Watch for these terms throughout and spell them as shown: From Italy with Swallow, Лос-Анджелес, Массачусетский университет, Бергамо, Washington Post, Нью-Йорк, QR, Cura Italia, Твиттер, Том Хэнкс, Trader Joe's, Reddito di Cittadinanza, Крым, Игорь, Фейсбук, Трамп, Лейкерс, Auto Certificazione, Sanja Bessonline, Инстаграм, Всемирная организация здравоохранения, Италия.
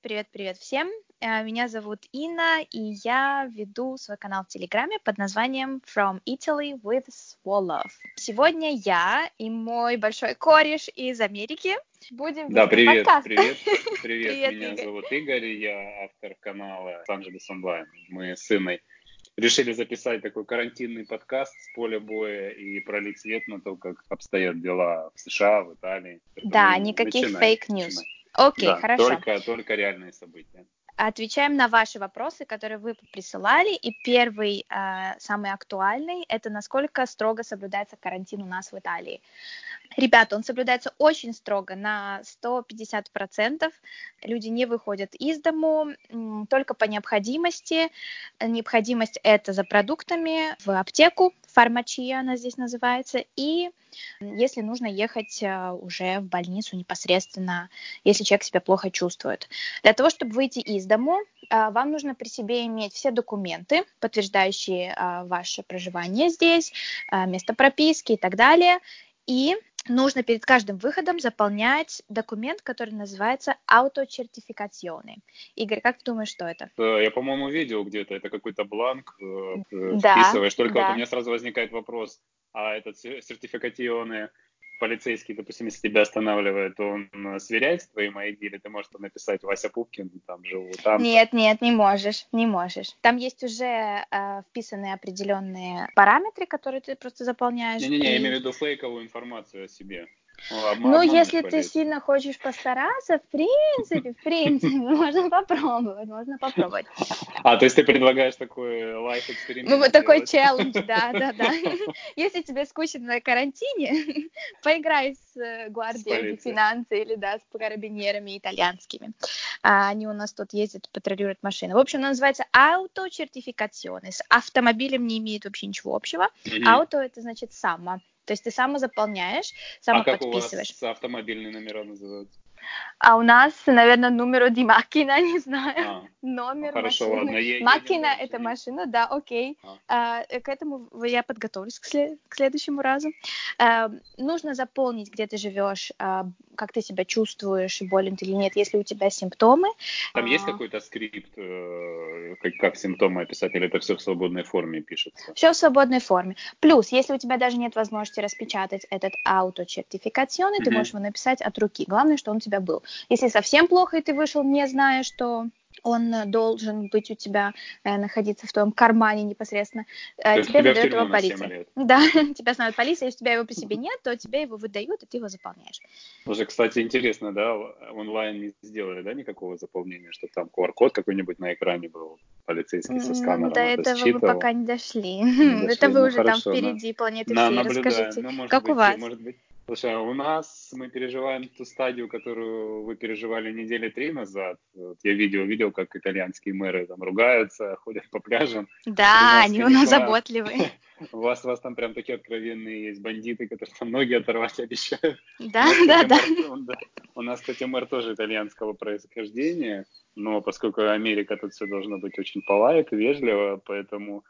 Привет всем. Меня зовут Инна, и я веду свой канал в Телеграме под названием From Italy with Swallow. Сегодня я и мой большой кореш из Америки будем вести подкаст. Привет. Меня зовут Игорь, и я автор канала Sanja Bessonline. Мы с Инной решили записать такой карантинный подкаст с поля боя и пролить свет на то, как обстоят дела в США, в Италии. Да, никаких фейк-ньюс. Окей, да, хорошо. Только реальные события. Отвечаем на ваши вопросы, которые вы присылали. И первый, самый актуальный, это насколько строго соблюдается карантин у нас в Италии. Ребята, он соблюдается очень строго, на 150%. Люди не выходят из дому, только по необходимости. Необходимость – это за продуктами в аптеку, фармачия она здесь называется, и если нужно ехать уже в больницу непосредственно, если человек себя плохо чувствует. Для того, чтобы выйти из дому, вам нужно при себе иметь все документы, подтверждающие ваше проживание здесь, место прописки и так далее, и нужно перед каждым выходом заполнять документ, который называется Auto Certificazione. Игорь, как ты думаешь, что это? Я, по-моему, видел где-то, это какой-то бланк, вписываешь, у меня сразу возникает вопрос, а этот Certificazione полицейский, допустим, если тебя останавливает, он сверяет с твоим ID, или ты можешь написать «Вася Пупкин, там живу, там». Нет, не можешь. Там есть уже вписанные определенные параметры, которые ты просто заполняешь. Я имею в виду фейковую информацию о себе. Если ты сильно хочешь постараться, в принципе, можно попробовать. А, то есть ты предлагаешь такой лайф-эксперимент? Такой челлендж, да. Если тебе скучно на карантине, поиграй с гвардией финансы или, с карабинерами итальянскими. Они у нас тут ездят, патрулируют машины. В общем, она называется Auto Certificazione. С автомобилем не имеет вообще ничего общего. Auto – это значит «само». То есть ты сама заполняешь, сама подписываешь. А как у вас автомобильные номера называются? А у нас, наверное, номер ди макина, не знаю. Номер хорошо, машины. Ладно, макина – это машина, да, окей. К этому я подготовлюсь к следующему разу. Нужно заполнить, где ты живешь, как ты себя чувствуешь, болен ты или нет, если у тебя симптомы. Там есть какой-то скрипт, как симптомы описать, или это все в свободной форме пишется? Все в свободной форме. Плюс, если у тебя даже нет возможности распечатать этот ауточертификационный, ты можешь его написать от руки. Главное, что он у тебя был. Если совсем плохо, и ты вышел, не зная, что он должен быть у тебя, находиться в твоем кармане непосредственно, тебе выдает его полиция. Да, тебя остановит полиция, если у тебя его при себе нет, то тебе его выдают, и ты его заполняешь. Уже, кстати, интересно, да, онлайн не сделали, да, никакого заполнения, чтобы там QR-код какой-нибудь на экране был, полицейский со сканером. До этого считывал. Вы пока не дошли. Это вы уже хорошо, там впереди планеты всей. Расскажите, как у вас? Слушай, у нас мы переживаем ту стадию, которую вы переживали недели 3 назад. Вот я видел, как итальянские мэры там ругаются, ходят по пляжам. Да, они у нас заботливые. У вас там прям такие откровенные есть бандиты, которые там ноги оторвать обещают. Да. У нас, кстати, мэр тоже итальянского происхождения, но поскольку Америка, тут все должно быть очень полайт и вежливо, поэтому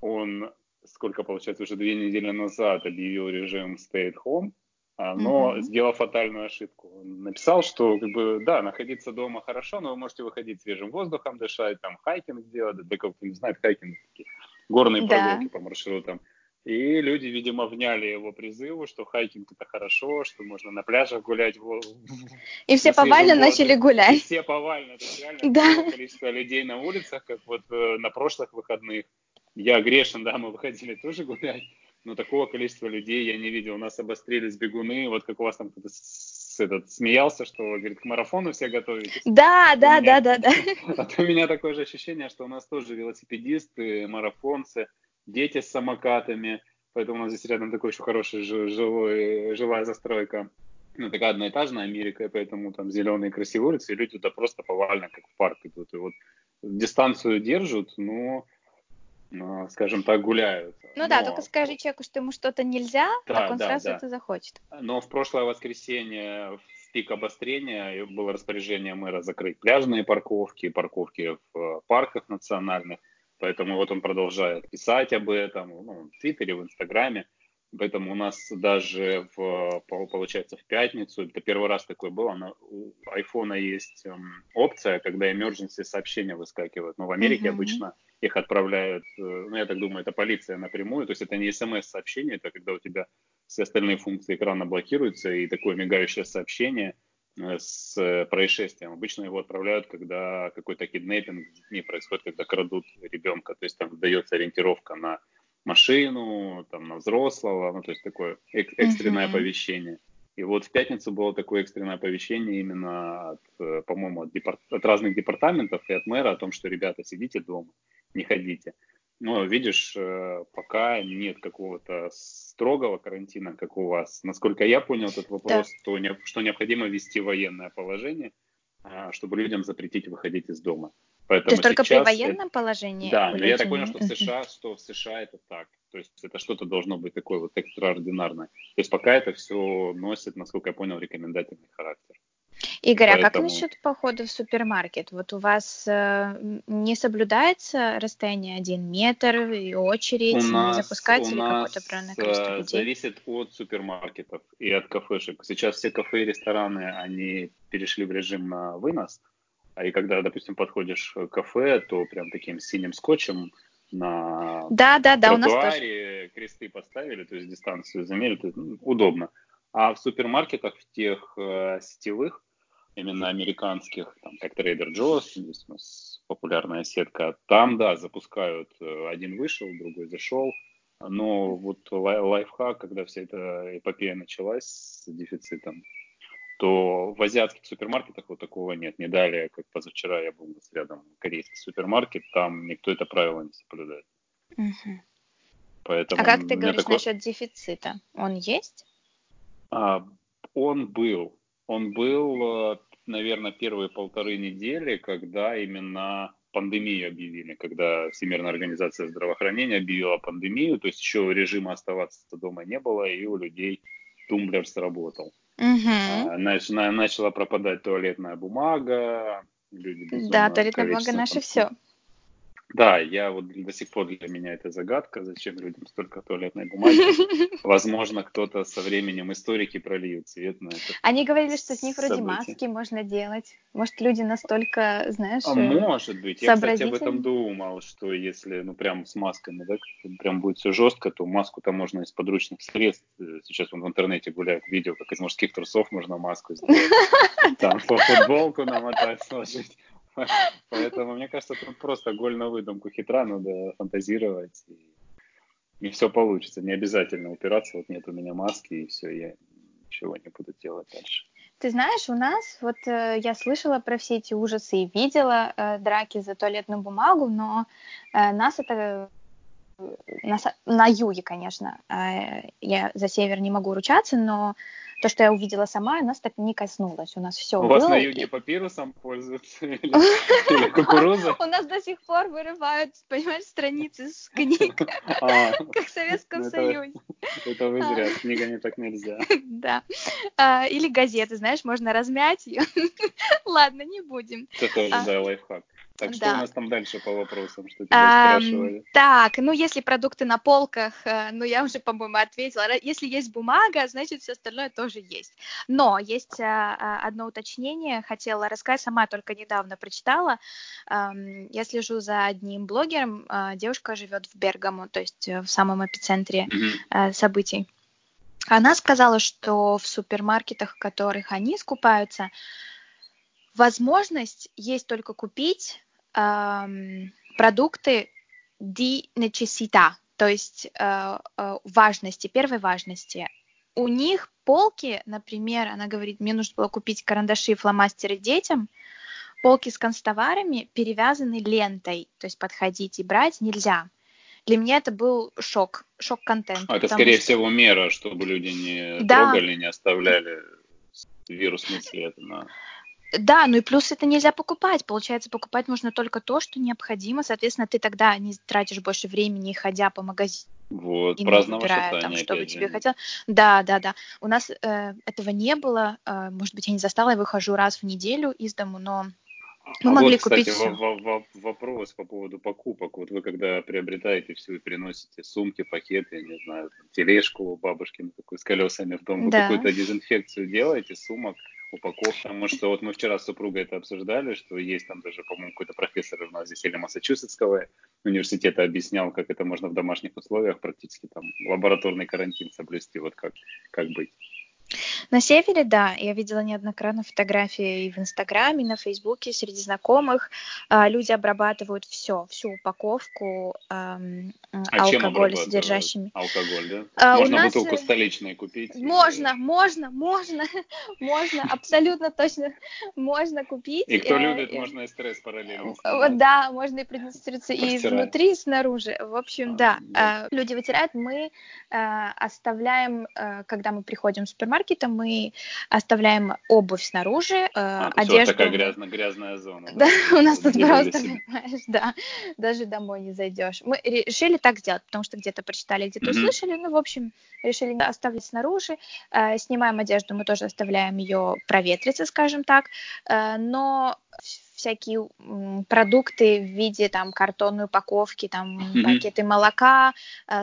он, сколько получается, уже 2 недели назад объявил режим stay at home, но сделал фатальную ошибку. Он написал, что находиться дома хорошо, но вы можете выходить свежим воздухом, дышать, там хайкинг делать, для кого кто не знает, хайкинг такие горные прогулки по маршрутам. И люди, видимо, вняли его призыву, что хайкинг это хорошо, что можно на пляжах гулять. И все повально начали гулять. И все повально, это реально такое количество людей на улицах, как вот на прошлых выходных. Я грешен, да, мы выходили тоже гулять, но такого количества людей я не видел. У нас обострились бегуны, вот как у вас там кто-то смеялся, что, говорит, к марафону все готовитесь. Да. У меня такое же ощущение, что у нас тоже велосипедисты, марафонцы, дети с самокатами, поэтому у нас здесь рядом такой еще хороший жилая застройка. Такая одноэтажная Америка, и поэтому там зеленые красивые улицы, и люди туда просто повально, как в парк идут. И вот дистанцию держат, но... скажем так, гуляют. Только скажи человеку, что ему что-то нельзя, так он сразу это захочет. Но в прошлое воскресенье, в пик обострения, было распоряжение мэра закрыть пляжные парковки, парковки в парках национальных, поэтому вот он продолжает писать об этом в Твиттере, в Инстаграме. Поэтому у нас даже, получается, в пятницу, это первый раз такое было, у айфона есть опция, когда emergency сообщения выскакивают. Но в Америке обычно их отправляют, я так думаю, это полиция напрямую. То есть это не смс-сообщение, это когда у тебя все остальные функции экрана блокируются, и такое мигающее сообщение с происшествием. Обычно его отправляют, когда какой-то киднеппинг с детьми происходит, когда крадут ребенка. То есть там дается ориентировка на машину, там, на взрослого, то есть такое экстренное оповещение. И вот в пятницу было такое экстренное оповещение именно от, по-моему, от разных департаментов и от мэра о том, что, ребята, сидите дома, не ходите. Но, видишь, пока нет какого-то строгого карантина, как у вас. Насколько я понял этот вопрос, да, что необходимо ввести военное положение, чтобы людям запретить выходить из дома. Поэтому то есть только при военном положении? Да, но я так понял, что в США это так. То есть это что-то должно быть такое вот экстраординарное. То есть пока это все носит, насколько я понял, рекомендательный характер. Игорь, поэтому... а как насчет похода в супермаркет? Вот у вас не соблюдается расстояние 1 метр и очередь? Запускается ли какое-то определенное количество людей? Зависит от супермаркетов и от кафешек. Сейчас все кафе и рестораны, они перешли в режим на вынос. И когда, допустим, подходишь к кафе, то прям таким синим скотчем на тротуаре кресты поставили, то есть дистанцию замерили, удобно. А в супермаркетах, в тех сетевых, именно американских, там, как Trader Joe's, здесь у нас популярная сетка, там, да, запускают, один вышел, другой зашел. Но вот лайфхак, когда вся эта эпопея началась с дефицитом, то в азиатских супермаркетах вот такого нет. Не далее, как позавчера я был рядом корейский супермаркет, там никто это правило не соблюдает. Угу. Поэтому, а как ты говоришь насчет дефицита? Он есть? Он был, наверное, первые 1.5 недели, когда именно пандемию объявили, когда Всемирная организация здравоохранения объявила пандемию, то есть еще режима оставаться дома не было, и у людей тумблер сработал. Угу. Начала пропадать туалетная бумага, люди безумно. Да, туалетная бумага наше все. Да, я вот до сих пор, для меня это загадка, зачем людям столько туалетной бумаги. Возможно, кто-то со временем, историки, прольют свет на это. Они говорили, что с них вроде маски можно делать. Может, люди настолько, знаешь, сообразительны. Может быть. Я, кстати, об этом думал, что если, прям с масками, да, прям будет все жестко, то маску-то можно из подручных средств. Сейчас в интернете гуляют видео, как из мужских трусов можно маску сделать. Там по футболку намотать, сложить. Поэтому, мне кажется, тут просто голь на выдумку хитра, надо фантазировать, и все получится. Не обязательно упираться, вот нет у меня маски, и все, я ничего не буду делать дальше. Ты знаешь, у нас, вот я слышала про все эти ужасы и видела драки за туалетную бумагу, но нас это... На юге, конечно, я за север не могу ручаться, но то, что я увидела сама, нас так не коснулось. У нас все было. У вас на юге папирусом пользуются или кукурузой? У нас до сих пор вырывают, понимаешь, страницы с книг, как в Советском Союзе. Это вы зря, с книгами так нельзя. Да. Или газеты, знаешь, можно размять ее. Ладно, не будем. Это тоже, да, лайфхак. Так, что у нас там дальше по вопросам, что тебя спрашивали? Так, если продукты на полках, я уже, по-моему, ответила. Если есть бумага, значит, все остальное тоже есть. Но есть одно уточнение, хотела рассказать, сама только недавно прочитала. Я слежу за одним блогером, девушка живет в Бергамо, то есть в самом эпицентре событий. Она сказала, что в супермаркетах, в которых они скупаются, возможность есть только купить продукты di necessità, то есть важности, первой важности. У них полки, например, она говорит, мне нужно было купить карандаши и фломастеры детям, полки с канцтоварами перевязаны лентой, то есть подходить и брать нельзя. Для меня это был шок контент. Это, скорее всего, мера, чтобы люди не трогали, не оставляли вирусный след на... Да, и плюс это нельзя покупать. Получается, покупать можно только то, что необходимо. Соответственно, ты тогда не тратишь больше времени, ходя по магазину. Вот, праздновать там, чтобы тебе хотелось. Да. У нас этого не было. Может быть, я не застала, я выхожу раз в неделю из дому, но Мы могли купить все. Вопрос по поводу покупок. Вот вы когда приобретаете все и приносите сумки, пакеты, я не знаю, тележку бабушкину такую с колесами в дом, вы какую-то дезинфекцию делаете, сумок, упаковка? Потому что вот мы вчера с супругой это обсуждали, что есть там даже, по-моему, какой-то профессор у нас здесь или Массачусетского университета объяснял, как это можно в домашних условиях практически там лабораторный карантин соблюсти, вот как быть. На севере, да, я видела неоднократно фотографии и в Инстаграме, и на Фейсбуке среди знакомых. Люди обрабатывают всю упаковку алкоголя содержащими. Алкоголь, да? Можно нас... бутылку столичную купить? Можно, абсолютно точно можно купить. И кто любит, можно и стресс параллельно. Да, можно и продемонстрироваться и изнутри, и снаружи. В общем, да, люди вытирают, мы оставляем, когда мы приходим в супермаркет, мы оставляем одежду снаружи, одежду. Все, такая грязная зона. Да, у нас тут просто, понимаешь, да, даже домой не зайдешь. Мы решили так сделать, потому что где-то прочитали, где-то услышали, в общем, решили оставить снаружи. Снимаем одежду, мы тоже оставляем ее проветриться, скажем так, но всякие продукты в виде там картонной упаковки, там пакеты молока,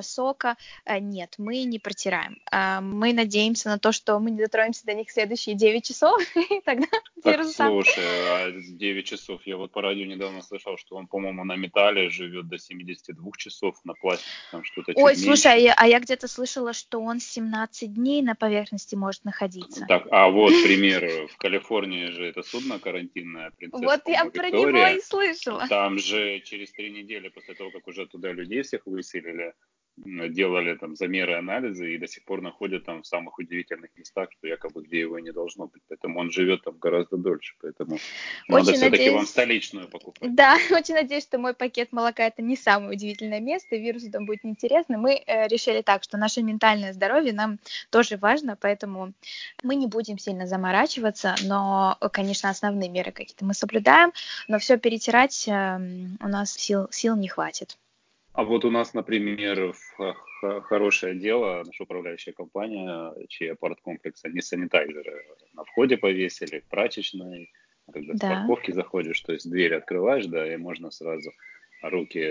сока. Нет, мы не протираем. Мы надеемся на то, что мы не дотронемся до них следующие 9 часов, и тогда вирус сам. Слушай, 9 часов. Я вот по радио недавно слышал, что он, по-моему, на металле живет до 72 часов, на пластике там что-то чуть меньше. Ой, слушай, а я где-то слышала, что он 17 дней на поверхности может находиться. Так, а вот пример. В Калифорнии же это судно карантинное, принцесса. Вот я про него и слышала. Там же через 3 недели после того, как уже туда людей всех выселили, делали там замеры, анализы, и до сих пор находят там в самых удивительных местах, что якобы где его не должно быть. Поэтому он живет там гораздо дольше. Поэтому надо все-таки вам столичную покупать. Да, очень надеюсь, что мой пакет молока — это не самое удивительное место, вирусу там будет неинтересно. Мы решили так, что наше ментальное здоровье нам тоже важно, поэтому мы не будем сильно заморачиваться, но, конечно, основные меры какие-то мы соблюдаем, но все перетирать у нас сил не хватит. А вот у нас, например, хорошее дело, наша управляющая компания, чей апарт-комплекс, они санитайзеры на входе повесили, в прачечной, когда с парковки заходишь, то есть дверь открываешь, да, и можно сразу руки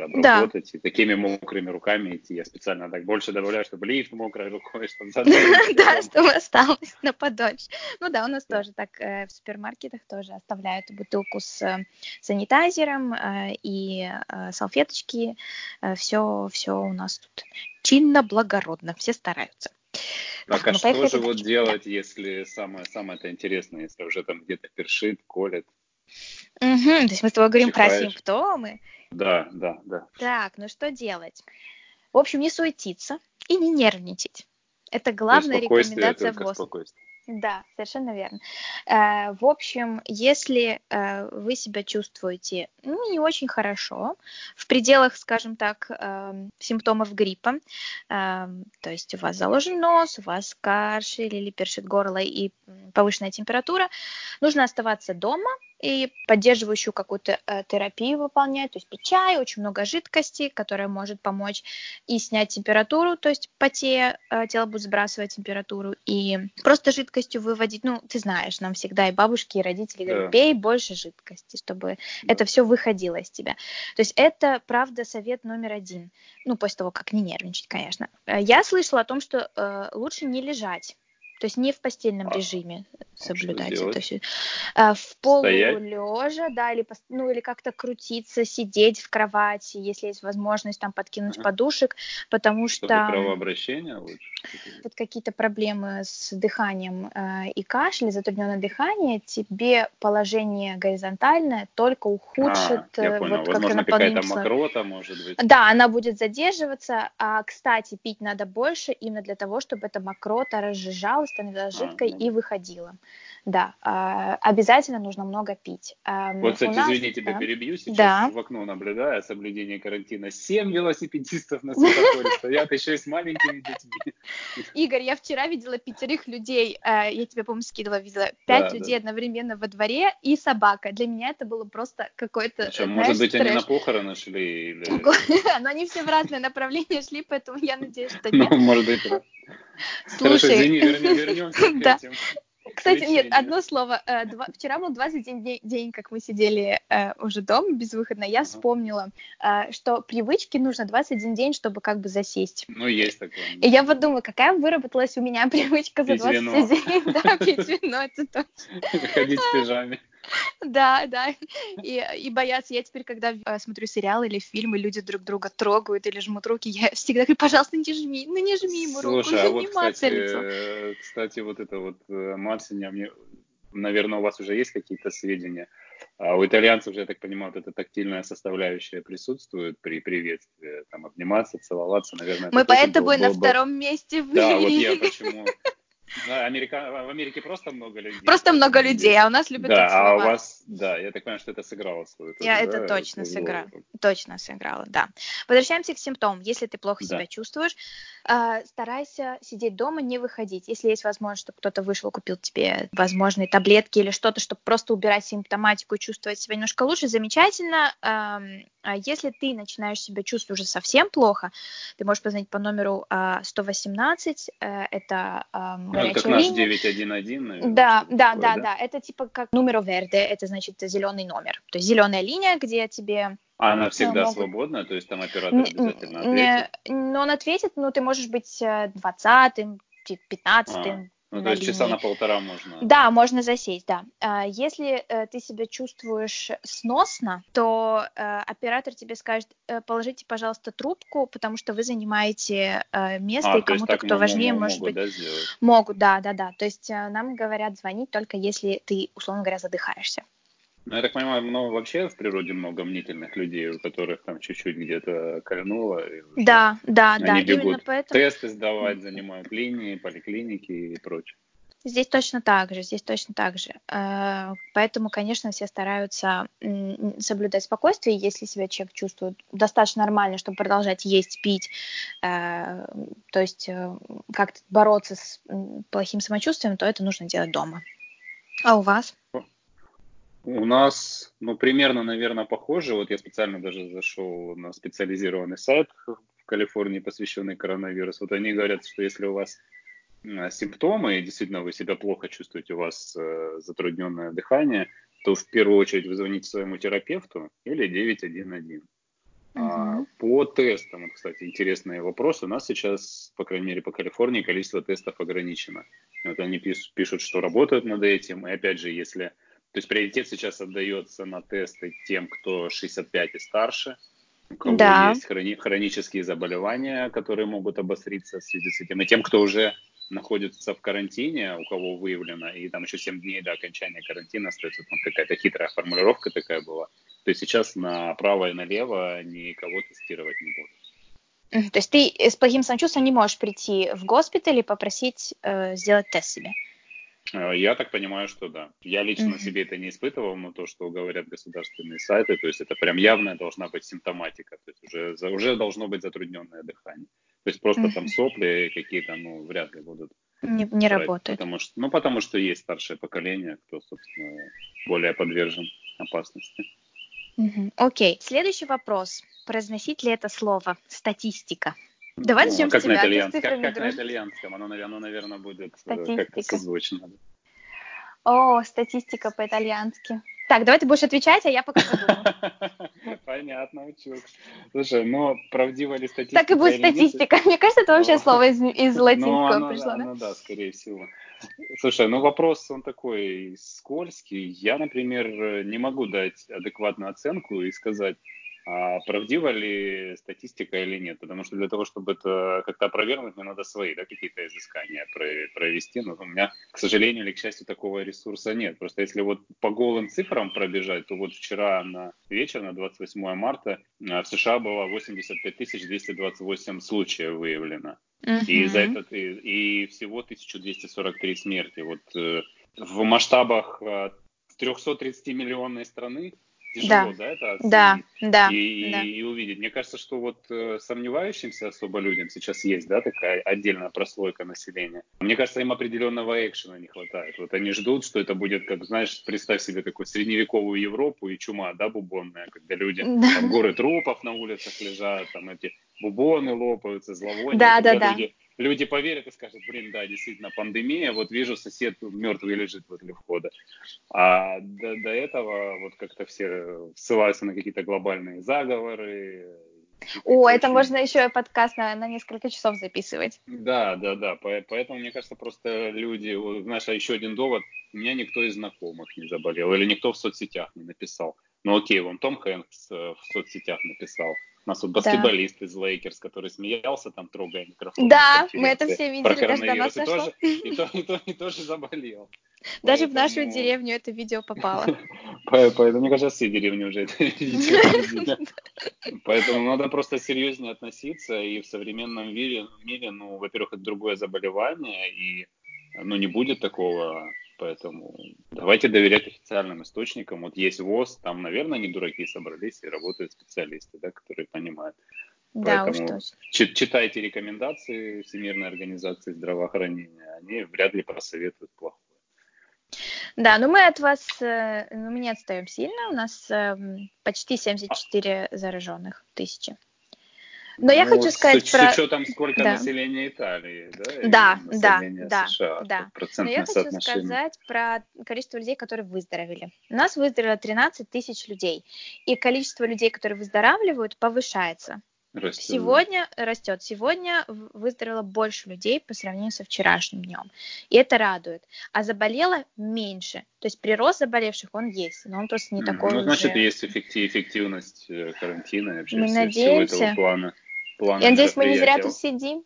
обработать, и такими мокрыми руками идти. Я специально так больше добавляю, чтобы лифт мокрой рукой, чтобы задержать. Да, чтобы осталось на подольше. Ну да, у нас тоже так в супермаркетах тоже оставляют бутылку с санитайзером и салфеточки. Все у нас тут чинно, благородно, все стараются. Так, а что же вот делать, если самое-самое-то интересное, если уже там где-то першит, колет? То есть мы с тобой говорим про симптомы. Да. Так, ну что делать? В общем, не суетиться и не нервничать. Это главная рекомендация ВОЗ. Да, совершенно верно. В общем, если вы себя чувствуете не очень хорошо, в пределах, скажем так, симптомов гриппа, то есть у вас заложен нос, у вас кашель или першит горло и повышенная температура, нужно оставаться дома и поддерживающую какую-то терапию выполнять, то есть пить чай, очень много жидкости, которая может помочь и снять температуру, то есть потея, тело будет сбрасывать температуру, и просто жидкостью выводить, ты знаешь, нам всегда и бабушки, и родители говорят, пей больше жидкости, чтобы это все выходило из тебя. То есть это, правда, совет номер 1, после того, как не нервничать, конечно. Я слышала о том, что лучше не лежать. То есть не в постельном режиме соблюдать это все. В полулежа, да, или как-то крутиться, сидеть в кровати, если есть возможность там подкинуть подушек, потому что... Кровообращение лучше. Вот какие-то проблемы с дыханием и кашель, затрудненное дыхание, тебе положение горизонтальное только ухудшит. Я понял. Возможно, какая-то мокрота может быть. Да, она будет задерживаться. А, кстати, пить надо больше именно для того, чтобы эта мокрота разжижалась, становилась жидкой и выходила. Да, обязательно нужно много пить. Вот, кстати, извини, тебя перебью сейчас. Да. В окно наблюдаю соблюдение карантина. 7 велосипедистов на светофоре стоят, еще и с маленькими детьми. Игорь, я вчера видела 5 людей, я тебе, по-моему, скидывала, видела 5 людей одновременно во дворе и собака. Для меня это было просто какой-то, может быть, трэш. Они на похороны шли? Или... Но они все в разные направления шли, поэтому я надеюсь, что нет. Может быть, да. Слушай, хорошо, извини, вернемся к этим. Кстати, нет, одно слово. Вчера был 21 день, как мы сидели уже дома безвыходно. Я вспомнила, что привычки нужно 21 день, чтобы как бы засесть. Ну, есть такое. И я вот думаю, какая выработалась у меня привычка за 21 день. Да, пить вино, это точно. Ходить в пижаме. Да, и бояться. Я теперь, когда смотрю сериалы или фильмы, люди друг друга трогают или жмут руки, я всегда говорю, пожалуйста, не жми, ну не жми ему руку, уже не мацай лицо. Кстати, вот это вот мацание, наверное, у вас уже есть какие-то сведения. А у итальянцев, я так понимаю, вот эта тактильная составляющая присутствует при приветствии, там, обниматься, целоваться, наверное. Мы поэтому и на втором месте в мире. Да, вот я почему... В Америке просто много людей. Просто много людей, а у нас любят так слова. А у вас, да, я так понимаю, что это сыграло свою. Это точно сыграло. Точно сыграло, да. Возвращаемся к симптомам. Если ты плохо себя чувствуешь, старайся сидеть дома, не выходить. Если есть возможность, чтобы кто-то вышел, купил тебе возможные таблетки или что-то, чтобы просто убирать симптоматику и чувствовать себя немножко лучше, замечательно. Если ты начинаешь себя чувствовать уже совсем плохо, ты можешь позвонить по номеру 118, это... Как наш 911, наверное. Да. Это типа как numero verde, это значит зеленый номер. То есть зеленая линия, где тебе... А она всегда свободна? То есть там оператор обязательно ответит? Но он ответит, но ты можешь быть 20-м, 15-м. Ну, то есть часа на полтора можно. Да, можно засесть, да. Если ты себя чувствуешь сносно, то оператор тебе скажет, положите, пожалуйста, трубку, потому что вы занимаете место, и кому-то, кто важнее, может быть... Могут, да. То есть нам говорят звонить только если ты, условно говоря, задыхаешься. Ну, я так понимаю, вообще в природе много мнительных людей, у которых там чуть-чуть где-то кольнуло. Да. Они бегут поэтому... тесты сдавать, занимают линии, поликлиники и прочее. Здесь точно так же. Поэтому, конечно, все стараются соблюдать спокойствие. Если себя человек чувствует достаточно нормально, чтобы продолжать есть, пить, то есть как-то бороться с плохим самочувствием, то это нужно делать дома. А у вас? У нас, примерно, наверное, похоже. Вот я специально даже зашел на специализированный сайт в Калифорнии, посвященный коронавирусу. Вот они говорят, что если у вас симптомы, и действительно вы себя плохо чувствуете, у вас затрудненное дыхание, то в первую очередь вы звоните своему терапевту или 911. По тестам, кстати, интересный вопрос. У нас сейчас, по крайней мере, по Калифорнии количество тестов ограничено. Вот они пишут, что работают над этим. И опять же, если... То есть приоритет сейчас отдается на тесты тем, кто 65 и старше, у кого есть хронические заболевания, которые могут обостриться в связи с этим, и тем, кто уже находится в карантине, у кого выявлено, и там еще 7 дней до окончания карантина остается, там какая-то хитрая формулировка такая была, то есть сейчас направо и налево никого тестировать не будут. То есть ты с плохим самочувствием не можешь прийти в госпиталь и попросить сделать тест себе? Я так понимаю, что да. Я лично себе это не испытывал, но то, что говорят государственные сайты, то есть это прям явная должна быть симптоматика, то есть уже должно быть затрудненное дыхание. То есть просто там сопли какие-то, вряд ли будут. Не работают. Потому что есть старшее поколение, кто, собственно, более подвержен опасности. Окей. Следующий вопрос. Произносить ли это слово «статистика»? Давай начнем с тебя. Как на итальянском. Оно, наверное, будет как-то созвучно. О, статистика по-итальянски. Так, давай ты будешь отвечать, а я пока подумаю. Понятно, учусь. Слушай, правдива ли статистика? Так и будет статистика. Мне кажется, это вообще слово из латинского пришло. Да, скорее всего. Слушай, вопрос, он такой скользкий. Я, например, не могу дать адекватную оценку и сказать, а правдива ли статистика или нет, потому что для того, чтобы это как-то опровергнуть, мне надо свои какие-то изыскания провести, но у меня, к сожалению или к счастью, такого ресурса нет. Просто если по голым цифрам пробежать, то вчера на вечер, на 28 марта, в США было 85 228 случаев выявлено, и за этот и всего 1243 смерти. В масштабах 330-миллионной страны тяжело, это оценить и увидеть. Мне кажется, что сомневающимся особо людям сейчас есть, такая отдельная прослойка населения. Мне кажется, им определенного экшена не хватает. Они ждут, что это будет, как, знаешь, представь себе такую средневековую Европу и чума, бубонная, когда люди, горы трупов на улицах лежат, эти бубоны лопаются, зловоние. Да, когда люди люди поверят и скажут, блин, да, действительно, пандемия, вот вижу, сосед мертвый лежит возле входа. А до этого вот как-то все ссылаются на какие-то глобальные заговоры. О, это можно еще и подкаст на несколько часов записывать. Да. Поэтому, мне кажется, просто люди... Знаешь, еще один довод. У меня никто из знакомых не заболел. Или никто в соцсетях не написал. Ну окей, вон Том Хэнкс в соцсетях написал. У нас вот баскетболист из Лейкерс, который смеялся, там трогая микрофон. Да, мы это все видели, даже до нас дошло. И тоже заболел. Даже в нашу деревню это видео попало. Поэтому, мне кажется, все деревни уже это видео. Поэтому надо просто серьезнее относиться. И в современном мире, ну, во-первых, это другое заболевание, и не будет такого... Поэтому давайте доверять официальным источникам. Вот есть ВОЗ, там, наверное, не дураки собрались и работают специалисты, да, которые понимают. Да, поэтому читайте рекомендации Всемирной организации здравоохранения. Они вряд ли просоветуют плохое. Да, но мы от вас, мы не отстаем сильно. У нас почти 74 зараженных тысячи. Но я хочу сказать про... С учетом, сколько населения Италии, да? Да, США, да. Но я хочу сказать про количество людей, которые выздоровели. У нас выздоровело 13 тысяч людей. И количество людей, которые выздоравливают, повышается. Растет. Сегодня растет. Сегодня выздоровело больше людей по сравнению со вчерашним днем. И это радует. А заболело меньше. То есть прирост заболевших, он есть. Но он просто не такой уже. Ну, значит, есть эффективность карантина и вообще всего этого плана. Я надеюсь, мы не зря тут сидим.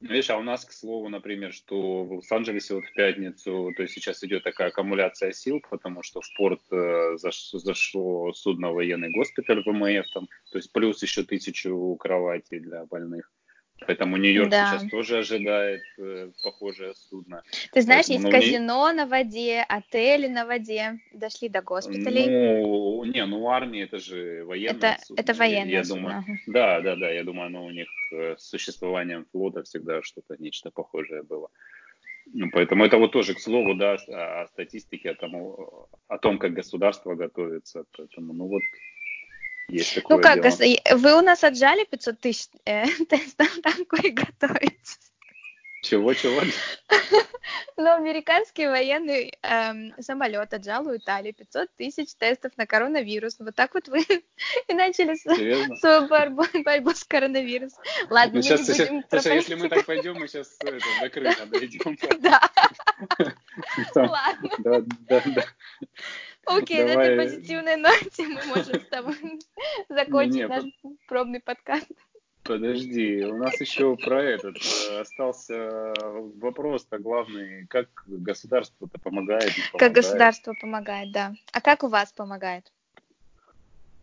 Видишь, а у нас, к слову, например, что в Лос-Анджелесе вот в пятницу, то есть сейчас идет такая аккумуляция сил, потому что в порт зашло судно военный госпиталь ВМФ, там, то есть плюс еще 1000 кроватей для больных. Поэтому Нью-Йорк сейчас тоже ожидает похожее судно. Ты знаешь, поэтому, есть казино на воде, отели на воде, дошли до госпиталей. Армия, это же военное судно. Это военное судно. Думаю, да, я думаю, оно у них с существованием флота всегда что-то, нечто похожее было. Ну, поэтому это вот тоже, к слову, да, о статистике, о том, как государство готовится. Поэтому, есть такое дело. Вы у нас отжали 500 тысяч тестов, там кое готовится. Чего? Но американский военный самолет отжал у Италии 500 тысяч тестов на коронавирус. Вот так вот вы и начали свою борьбу с коронавирусом. Ладно, если мы так пойдем, мы сейчас до Крыма дойдем. Да. Ладно. Да. Окей, на этой позитивной ноте мы можем с тобой закончить наш пробный подкаст. Подожди, у нас еще про этот остался вопрос-то главный, как государство-то помогает? Как государство помогает, да. А как у вас помогает?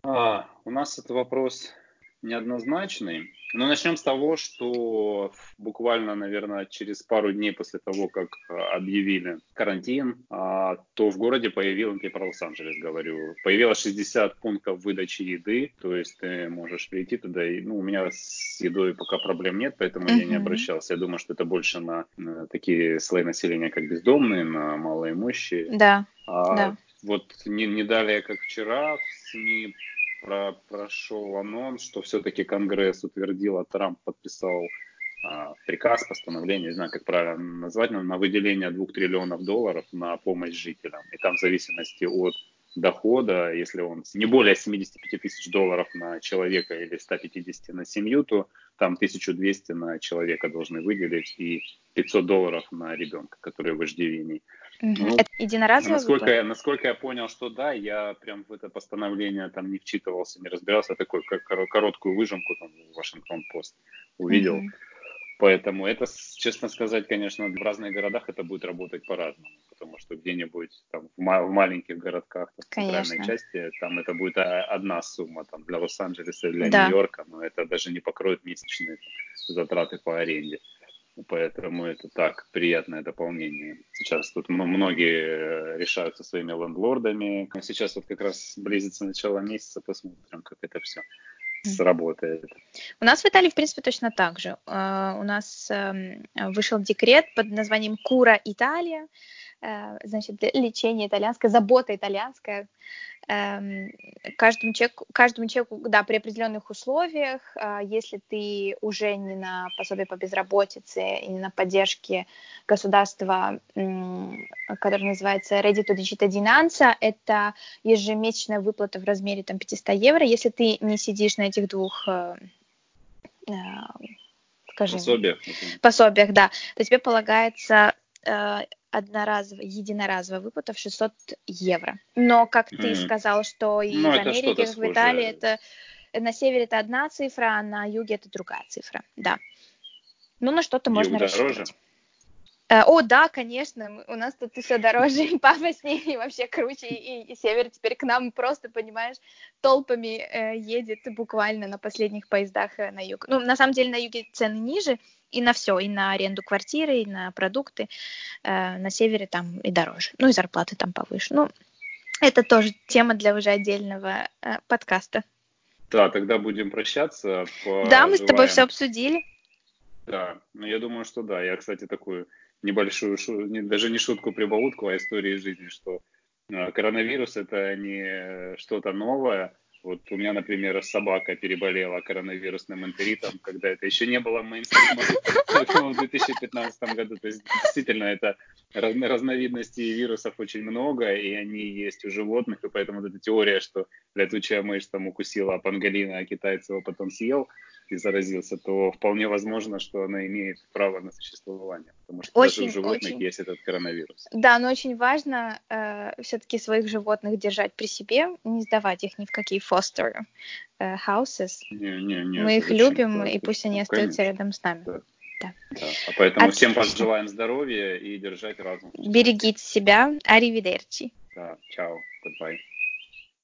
У нас этот вопрос неоднозначный. Но начнем с того, что буквально, наверное, через пару дней после того, как объявили карантин, то в городе появилось, я про Лос-Анджелес говорю, появилось 60 пунктов выдачи еды, то есть ты можешь прийти туда, и, у меня с едой пока проблем нет, поэтому я не обращался. Я думаю, что это больше на такие слои населения, как бездомные, на малоимущие. Да, да. Вот не далее, как вчера, в СМИ прошел анонс, что все-таки Конгресс утвердил, а Трамп подписал приказ, постановление, не знаю, как правильно назвать, на выделение $2 триллионов на помощь жителям. И там в зависимости от дохода, если он не более $75 тысяч на человека или 150 на семью, то там 1200 на человека должны выделить и $500 на ребенка, который в вождевении. Это единоразовый выплат? Насколько я понял, что да, я прям в это постановление там не вчитывался, не разбирался, такой короткую выжимку там в Washington Post увидел. Поэтому это, честно сказать, конечно, в разных городах это будет работать по-разному, потому что где-нибудь там в маленьких городках, в центральной части, там это будет одна сумма там, для Лос-Анджелеса, для Нью-Йорка, но это даже не покроет месячные затраты по аренде. Поэтому это так, приятное дополнение. Сейчас тут многие решают со своими лендлордами. Сейчас вот как раз близится начало месяца, посмотрим, как это все сработает. У нас в Италии, в принципе, точно так же. У нас вышел декрет под названием Cura Italia, значит, лечение итальянское, забота итальянская. Каждому человеку, да, при определенных условиях, если ты уже не на пособии по безработице и не на поддержке государства, которое называется Reddito di Cittadinanza, это ежемесячная выплата в размере там, 500 евро, если ты не сидишь на этих двух... пособиях, да, то тебе полагается единоразовая выплата в 600 евро. Но, как ты сказал, что и в Америке, и в Италии, это, на севере это одна цифра, а на юге это другая цифра, да. Ну, на что-то можно рассчитывать. О, да, конечно, у нас тут все дороже, и пафоснее, и вообще круче, и север теперь к нам просто, понимаешь, толпами едет буквально на последних поездах на юг. Ну, на самом деле, на юге цены ниже и на все, и на аренду квартиры, и на продукты, на севере там и дороже, ну, и зарплаты там повыше. Ну, это тоже тема для уже отдельного подкаста. Да, тогда будем прощаться. Да, мы с тобой все обсудили. Да, ну, я думаю, что да. Я, кстати, такую... небольшую, даже не шутку-прибаутку, а истории жизни, что коронавирус – это не что-то новое. Вот у меня, например, собака переболела коронавирусным энтеритом, когда это еще не было мейнстрима, в 2015 году. То есть, действительно, это разновидностей вирусов очень много, и они есть у животных, и поэтому вот эта теория, что летучая мышь там укусила панголина, а китаец его потом съел и заразился, то вполне возможно, что она имеет право на существование, потому что даже у животных есть этот коронавирус. Да, но очень важно все-таки своих животных держать при себе, не сдавать их ни в какие foster houses. Мы их любим, и пусть они остаются рядом с нами. Да. Да. Да. А поэтому всем пожелаем здоровья и держать разум. Берегите себя. Arrivederci. Да, чао. Goodbye.